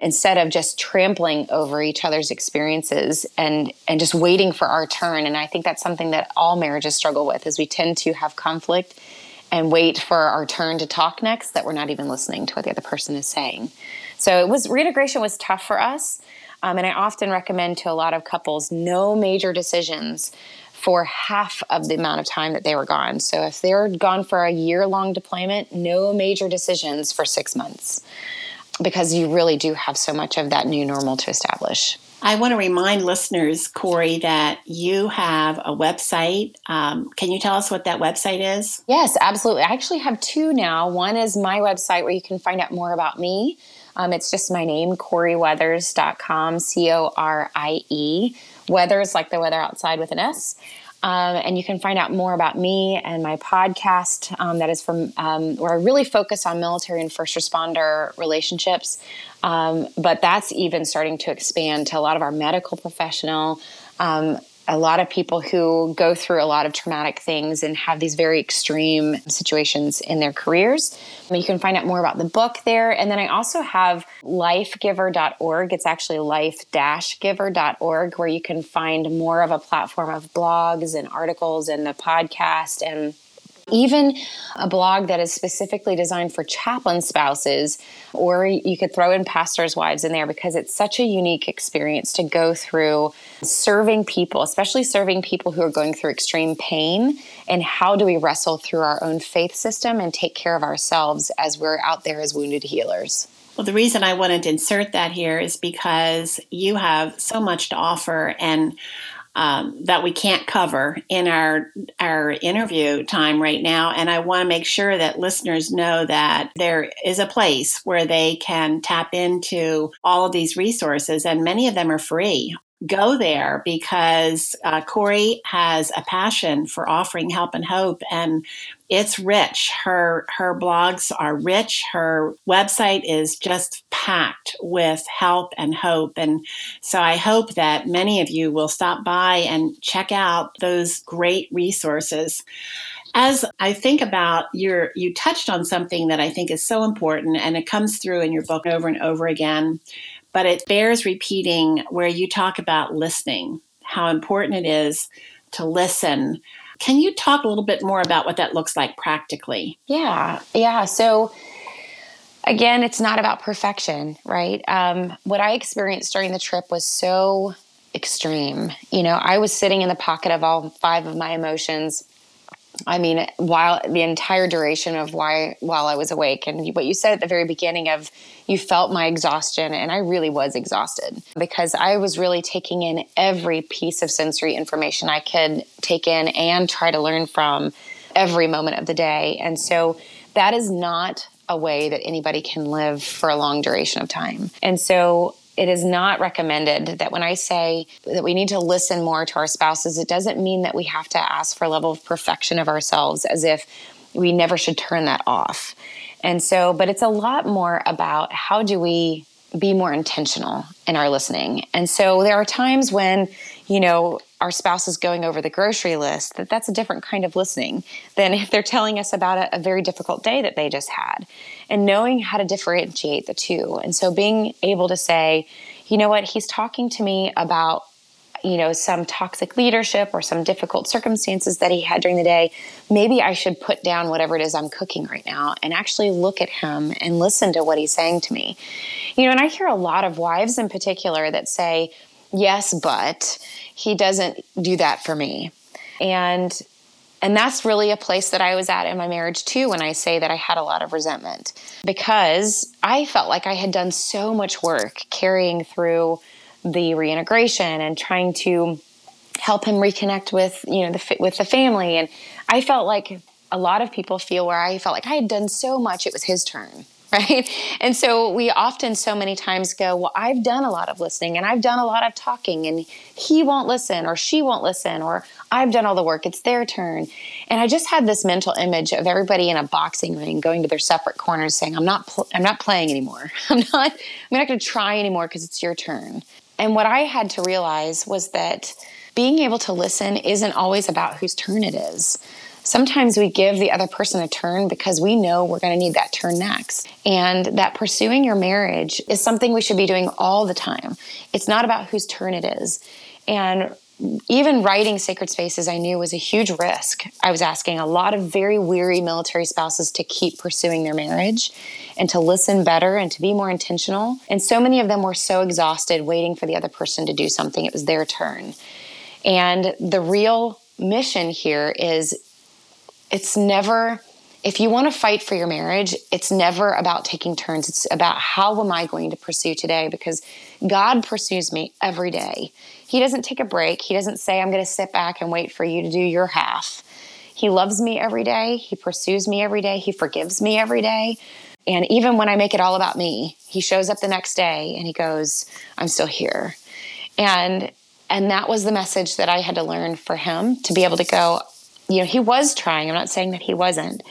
instead of just trampling over each other's experiences and just waiting for our turn. And I think that's something that all marriages struggle with, is we tend to have conflict and wait for our turn to talk next, that we're not even listening to what the other person is saying. So it was, reintegration was tough for us. And I often recommend to a lot of couples, no major decisions for half of the amount of time that they were gone. So if they're gone for a year-long deployment, no major decisions for 6 months, because you really do have so much of that new normal to establish. I want to remind listeners, Corie, that you have a website. Can you tell us what that website is? Yes, absolutely. I actually have two now. One is my website where you can find out more about me. It's just my name, corieweathers.com, C-O-R-I-E. Weathers, like the weather outside, with an S. And you can find out more about me and my podcast that is from where I really focus on military and first responder relationships. But that's even starting to expand to a lot of our medical professional, a lot of people who go through a lot of traumatic things and have these very extreme situations in their careers. I mean, you can find out more about the book there. And then I also have lifegiver.org. It's actually life-giver.org, where you can find more of a platform of blogs and articles and the podcast, and even a blog that is specifically designed for chaplain spouses, or you could throw in pastors' wives in there, because it's such a unique experience to go through serving people, especially serving people who are going through extreme pain, and how do we wrestle through our own faith system and take care of ourselves as we're out there as wounded healers. Well, the reason I wanted to insert that here is because you have so much to offer, and that we can't cover in our interview time right now. And I want to make sure that listeners know that there is a place where they can tap into all of these resources, and many of them are free. Go there, because Corie has a passion for offering help and hope, and it's rich. Her blogs are rich. Her website is just packed with help and hope. And so I hope that many of you will stop by and check out those great resources. As I think about you touched on something that I think is so important, and it comes through in your book over and over again, but it bears repeating, where you talk about listening, how important it is to listen. Can you talk a little bit more about what that looks like practically? Yeah. So again, it's not about perfection, right? What I experienced during the trip was so extreme. You know, I was sitting in the pocket of all five of my emotions. I mean, while the entire duration of while I was awake, and what you said at the very beginning of, you felt my exhaustion, and I really was exhausted, because I was really taking in every piece of sensory information I could take in and try to learn from every moment of the day. And so that is not a way that anybody can live for a long duration of time. And so it is not recommended that when I say that we need to listen more to our spouses, it doesn't mean that we have to ask for a level of perfection of ourselves, as if we never should turn that off. And so, but it's a lot more about, how do we be more intentional in our listening? And so there are times when, you know, our spouse is going over the grocery list, that's a different kind of listening than if they're telling us about a very difficult day that they just had, and knowing how to differentiate the two. And so being able to say, you know what, he's talking to me about, you know, some toxic leadership or some difficult circumstances that he had during the day. Maybe I should put down whatever it is I'm cooking right now and actually look at him and listen to what he's saying to me. You know, and I hear a lot of wives in particular that say, yes, but he doesn't do that for me. And that's really a place that I was at in my marriage too, when I say that I had a lot of resentment, because I felt like I had done so much work carrying through the reintegration and trying to help him reconnect with, you know, with the family. And I felt like a lot of people feel where I felt like I had done so much, it was his turn. Right. And so we often so many times go, well, I've done a lot of listening and I've done a lot of talking, and he won't listen, or she won't listen, or I've done all the work, it's their turn. And I just had this mental image of everybody in a boxing ring going to their separate corners saying, I'm not playing anymore. I'm not going to try anymore, because it's your turn. And what I had to realize was that being able to listen isn't always about whose turn it is. Sometimes we give the other person a turn because we know we're going to need that turn next. And that pursuing your marriage is something we should be doing all the time. It's not about whose turn it is. And even writing Sacred Spaces, I knew was a huge risk. I was asking a lot of very weary military spouses to keep pursuing their marriage and to listen better and to be more intentional. And so many of them were so exhausted waiting for the other person to do something. It was their turn. And the real mission here is it's never, if you want to fight for your marriage, it's never about taking turns. It's about how am I going to pursue today? Because God pursues me every day. He doesn't take a break. He doesn't say, I'm going to sit back and wait for you to do your half. He loves me every day. He pursues me every day. He forgives me every day. And even when I make it all about me, he shows up the next day and he goes, I'm still here. And that was the message that I had to learn for him to be able to go, you know, he was trying. I'm not saying that he wasn't,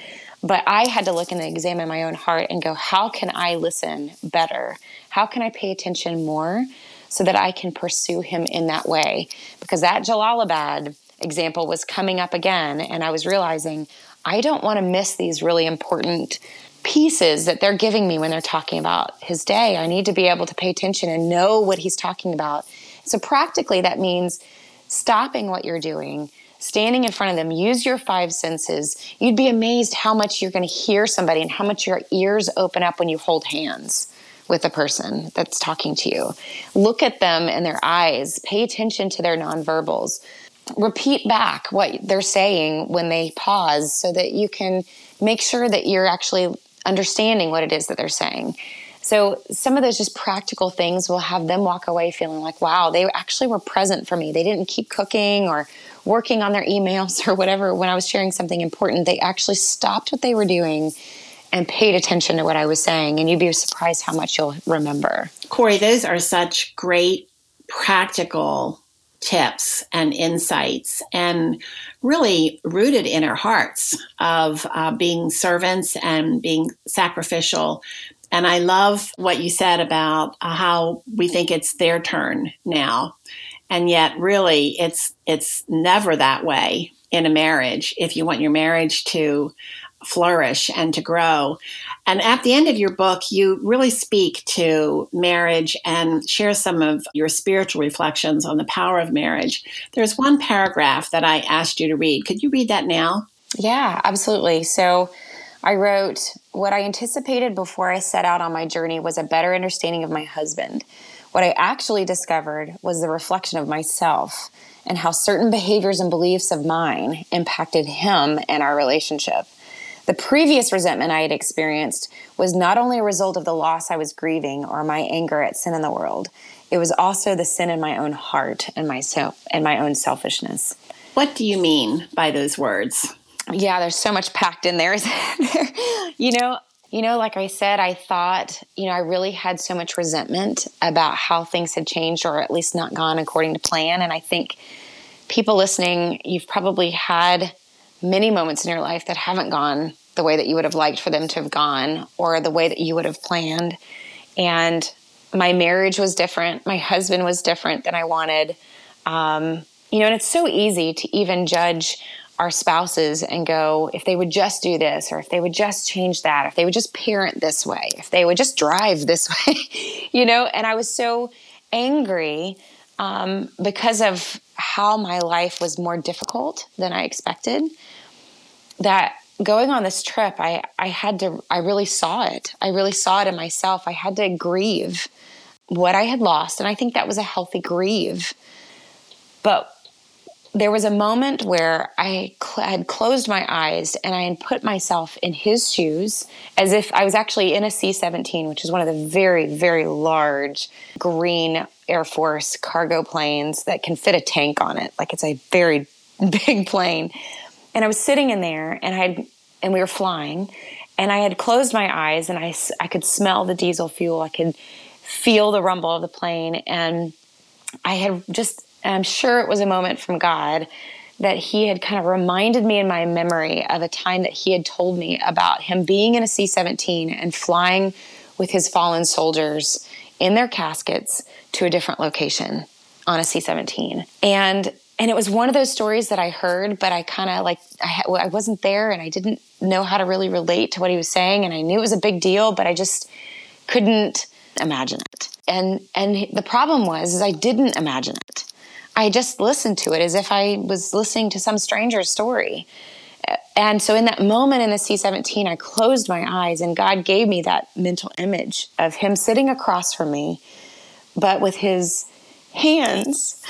but I had to look and examine my own heart and go, how can I listen better? How can I pay attention more so that I can pursue him in that way? Because that Jalalabad example was coming up again. And I was realizing I don't want to miss these really important pieces that they're giving me when they're talking about his day. I need to be able to pay attention and know what he's talking about. So practically that means stopping what you're doing, standing in front of them, use your five senses. You'd be amazed how much you're going to hear somebody and how much your ears open up when you hold hands with a person that's talking to you. Look at them in their eyes, pay attention to their nonverbals, repeat back what they're saying when they pause so that you can make sure that you're actually understanding what it is that they're saying. So some of those just practical things will have them walk away feeling like, wow, they actually were present for me. They didn't keep cooking or working on their emails or whatever. When I was sharing something important, they actually stopped what they were doing and paid attention to what I was saying. And you'd be surprised how much you'll remember. Corie, those are such great practical tips and insights and really rooted in our hearts of being servants and being sacrificial. And I love what you said about how we think it's their turn now. And yet really it's never that way in a marriage if you want your marriage to flourish and to grow. And at the end of your book, you really speak to marriage and share some of your spiritual reflections on the power of marriage. There's one paragraph that I asked you to read. Could you read that now? Yeah, absolutely. So I wrote, what I anticipated before I set out on my journey was a better understanding of my husband. What I actually discovered was the reflection of myself and how certain behaviors and beliefs of mine impacted him and our relationship. The previous resentment I had experienced was not only a result of the loss I was grieving or my anger at sin in the world, it was also the sin in my own heart and myself and my own selfishness. What do you mean by those words? Yeah, there's so much packed in there. You know, like I said, I thought, I really had so much resentment about how things had changed or at least not gone according to plan. And I think people listening, you've probably had many moments in your life that haven't gone the way that you would have liked for them to have gone or the way that you would have planned. And my marriage was different. My husband was different than I wanted. And it's so easy to even judge our spouses and go, if they would just do this, or if they would just change that, if they would just parent this way, if they would just drive this way, and I was so angry because of how my life was more difficult than I expected that going on this trip, I really saw it. I really saw it in myself. I had to grieve what I had lost. And I think that was a healthy grieve, but there was a moment where I had closed my eyes and I had put myself in his shoes as if I was actually in a C-17, which is one of the very, very large green Air Force cargo planes that can fit a tank on it. Like it's a very big plane. And I was sitting in there and we were flying and I had closed my eyes and I could smell the diesel fuel. I could feel the rumble of the plane. And I had just... And I'm sure it was a moment from God that he had kind of reminded me in my memory of a time that he had told me about him being in a C-17 and flying with his fallen soldiers in their caskets to a different location on a C-17. And it was one of those stories that I heard, but I kind of like, I wasn't there and I didn't know how to really relate to what he was saying. And I knew it was a big deal, but I just couldn't imagine it. And the problem was, is I didn't imagine it. I just listened to it as if I was listening to some stranger's story. And so in that moment in the C-17, I closed my eyes and God gave me that mental image of him sitting across from me, but with his hands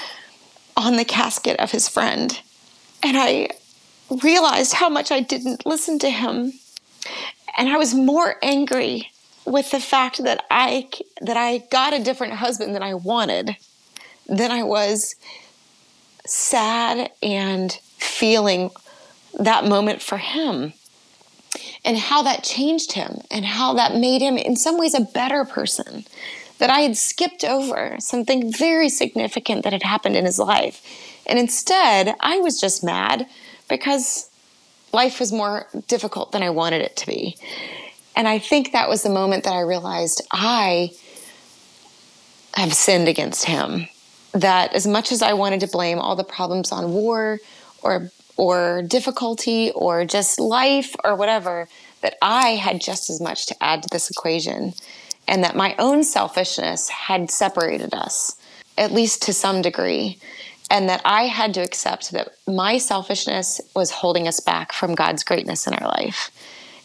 on the casket of his friend. And I realized how much I didn't listen to him. And I was more angry with the fact that I got a different husband than I wanted, than I was sad and feeling that moment for him, and how that changed him, and how that made him in some ways a better person, that I had skipped over something very significant that had happened in his life. And instead, I was just mad because life was more difficult than I wanted it to be. And I think that was the moment that I realized I have sinned against him. That as much as I wanted to blame all the problems on war or difficulty or just life or whatever, that I had just as much to add to this equation, and that my own selfishness had separated us, at least to some degree, and that I had to accept that my selfishness was holding us back from God's greatness in our life.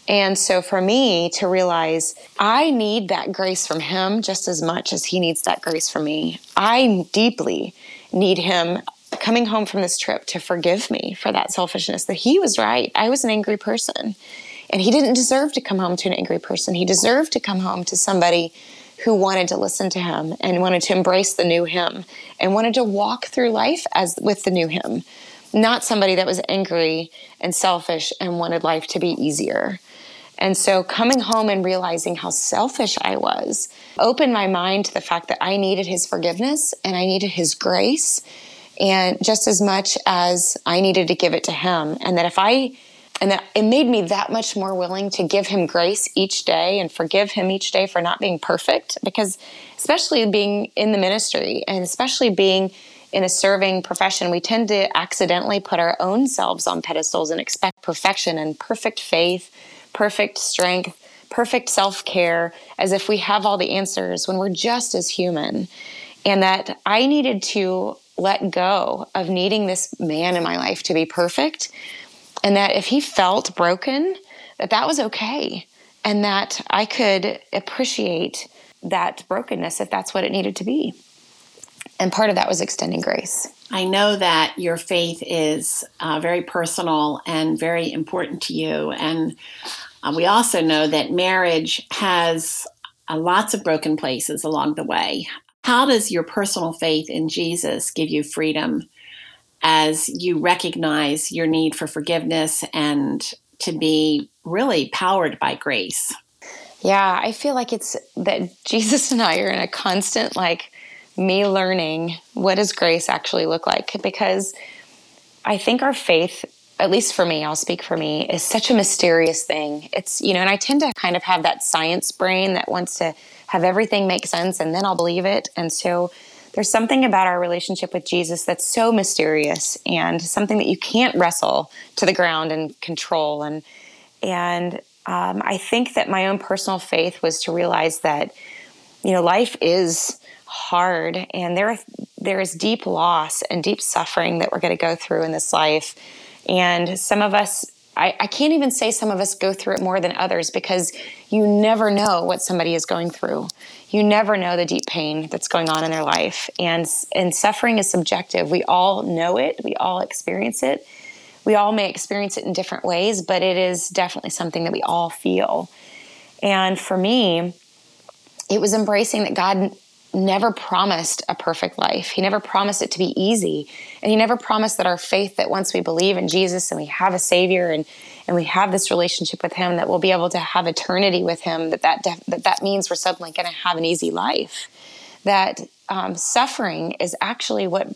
And so for me to realize I need that grace from him just as much as he needs that grace from me. I deeply need him coming home from this trip to forgive me for that selfishness, that he was right. I was an angry person, and he didn't deserve to come home to an angry person. He deserved to come home to somebody who wanted to listen to him and wanted to embrace the new him and wanted to walk through life as with the new him, not somebody that was angry and selfish and wanted life to be easier. And so coming home and realizing how selfish I was opened my mind to the fact that I needed his forgiveness and I needed his grace, and just as much as I needed to give it to him. And that it made me that much more willing to give him grace each day and forgive him each day for not being perfect, because especially being in the ministry and especially being in a serving profession, we tend to accidentally put our own selves on pedestals and expect perfection and perfect faith, perfect strength, perfect self-care, as if we have all the answers when we're just as human. And that I needed to let go of needing this man in my life to be perfect, and that if he felt broken, that was okay, and that I could appreciate that brokenness if that's what it needed to be. And part of that was extending grace. I know that your faith is very personal and very important to you. And we also know that marriage has lots of broken places along the way. How does your personal faith in Jesus give you freedom as you recognize your need for forgiveness and to be really powered by grace? Yeah, I feel like it's that Jesus and I are in a constant, me learning what does grace actually look like, because I think our faith, at least for me, I'll speak for me, is such a mysterious thing. It's, and I tend to kind of have that science brain that wants to have everything make sense and then I'll believe it. And so there's something about our relationship with Jesus that's so mysterious and something that you can't wrestle to the ground and control. And I think that my own personal faith was to realize that, life is hard, and there is deep loss and deep suffering that we're going to go through in this life. And some of us, I can't even say some of us go through it more than others, because you never know what somebody is going through. You never know the deep pain that's going on in their life. And suffering is subjective. We all know it. We all experience it. We all may experience it in different ways, but it is definitely something that we all feel. And for me, it was embracing that God never promised a perfect life. He never promised it to be easy. And he never promised that our faith, that once we believe in Jesus and we have a Savior and we have this relationship with him, that we'll be able to have eternity with him, that means we're suddenly going to have an easy life. That suffering is actually what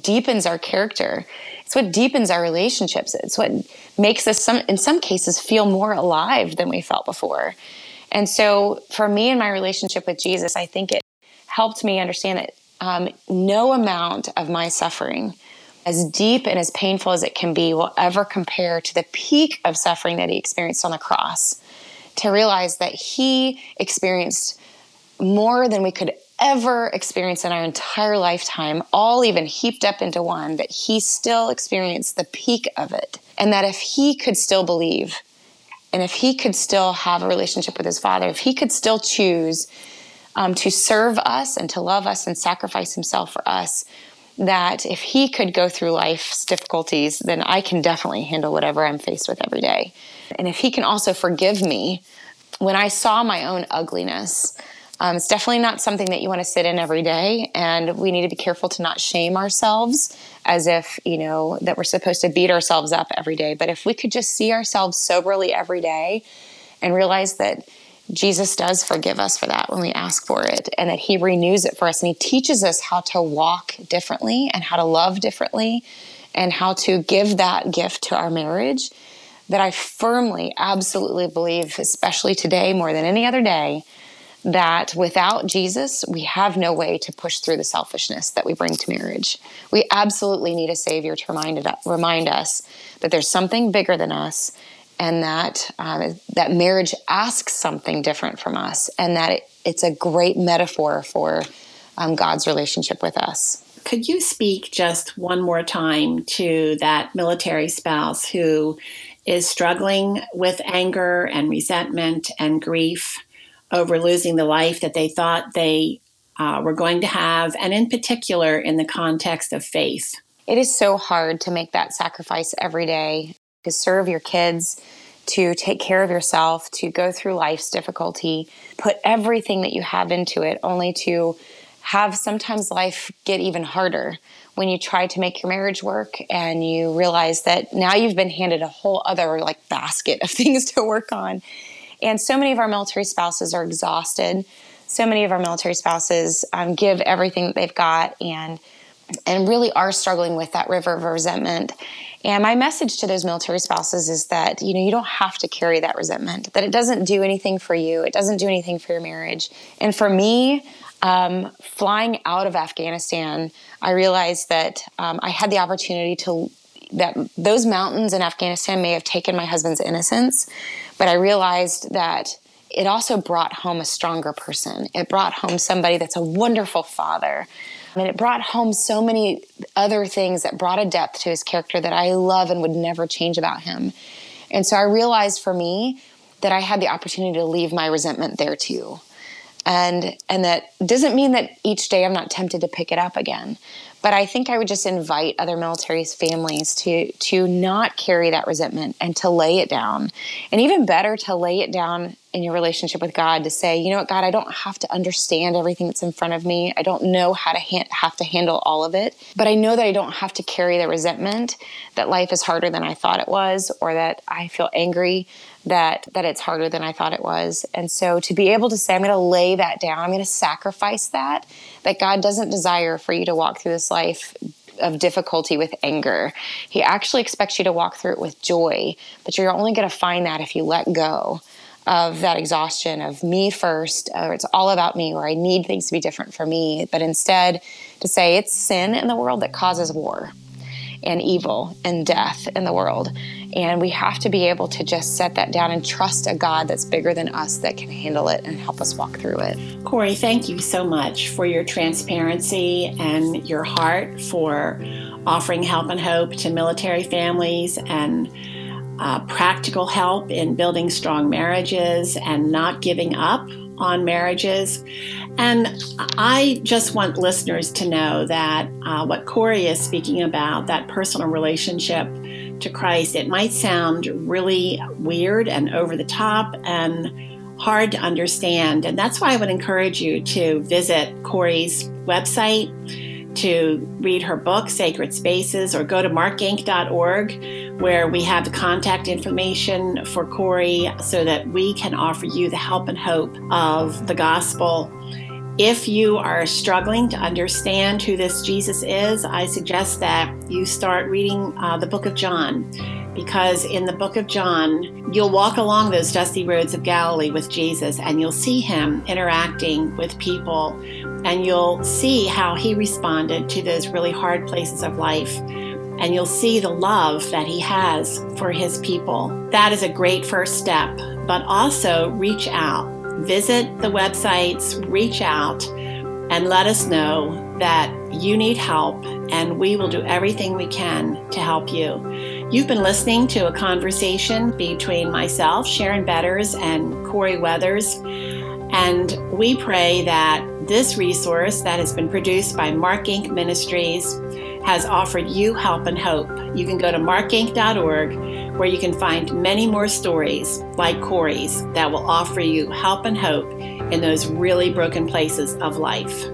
deepens our character. It's what deepens our relationships. It's what makes us, in some cases, feel more alive than we felt before. And so for me and my relationship with Jesus, I think it helped me understand that no amount of my suffering, as deep and as painful as it can be, will ever compare to the peak of suffering that he experienced on the cross. To realize that he experienced more than we could ever experience in our entire lifetime, all even heaped up into one, that he still experienced the peak of it. And that if he could still believe, and if he could still have a relationship with his Father, if he could still choose to serve us and to love us and sacrifice himself for us, that if he could go through life's difficulties, then I can definitely handle whatever I'm faced with every day. And if he can also forgive me, when I saw my own ugliness, it's definitely not something that you want to sit in every day. And we need to be careful to not shame ourselves as if, you know, that we're supposed to beat ourselves up every day. But if we could just see ourselves soberly every day and realize that Jesus does forgive us for that when we ask for it, and that he renews it for us, and he teaches us how to walk differently and how to love differently and how to give that gift to our marriage, that I firmly, absolutely believe, especially today more than any other day, that without Jesus, we have no way to push through the selfishness that we bring to marriage. We absolutely need a Savior to remind us that there's something bigger than us, and that that marriage asks something different from us, and that it's a great metaphor for God's relationship with us. Could you speak just one more time to that military spouse who is struggling with anger and resentment and grief over losing the life that they thought they were going to have, and in particular in the context of faith? It is so hard to make that sacrifice every day, to serve your kids, to take care of yourself, to go through life's difficulty, put everything that you have into it, only to have sometimes life get even harder when you try to make your marriage work and you realize that now you've been handed a whole other like basket of things to work on. And so many of our military spouses are exhausted. So many of our military spouses give everything that they've got and really are struggling with that river of resentment. And my message to those military spouses is that, you know, you don't have to carry that resentment, that it doesn't do anything for you. It doesn't do anything for your marriage. And for me, flying out of Afghanistan, I realized that I had the opportunity to, that those mountains in Afghanistan may have taken my husband's innocence, but I realized that it also brought home a stronger person. It brought home somebody that's a wonderful father. And it brought home so many other things that brought a depth to his character that I love and would never change about him. And so I realized for me that I had the opportunity to leave my resentment there too. And that doesn't mean that each day I'm not tempted to pick it up again. But I think I would just invite other military families to not carry that resentment and to lay it down. And even better, to lay it down in your relationship with God, to say, you know what, God, I don't have to understand everything that's in front of me. I don't know how to have to handle all of it. But I know that I don't have to carry the resentment that life is harder than I thought it was, or that I feel angry that it's harder than I thought it was. And so to be able to say, I'm going to lay that down, I'm going to sacrifice that God doesn't desire for you to walk through this life of difficulty with anger. He actually expects you to walk through it with joy, but you're only going to find that if you let go of that exhaustion of me first, or it's all about me, or I need things to be different for me, but instead to say it's sin in the world that causes war and evil and death in the world. And we have to be able to just set that down and trust a God that's bigger than us, that can handle it and help us walk through it. Corie, thank you so much for your transparency and your heart for offering help and hope to military families, and practical help in building strong marriages and not giving up on marriages. And I just want listeners to know that what Corie is speaking about, that personal relationship to Christ, it might sound really weird and over the top and hard to understand. And that's why I would encourage you to visit Corie's website, to read her book, Sacred Spaces, or go to markinc.org, where we have the contact information for Corie so that we can offer you the help and hope of the gospel. If you are struggling to understand who this Jesus is, I suggest that you start reading the book of John, because in the book of John, you'll walk along those dusty roads of Galilee with Jesus, and you'll see him interacting with people and you'll see how he responded to those really hard places of life. And you'll see the love that he has for his people. That is a great first step, but also reach out. Visit the websites, reach out, and let us know that you need help, and we will do everything we can to help you. You've been listening to a conversation between myself, Sharon Betters, and Corie Weathers, and we pray that this resource that has been produced by Mark Inc. Ministries has offered you help and hope. You can go to markinc.org, where you can find many more stories like Corie's that will offer you help and hope in those really broken places of life.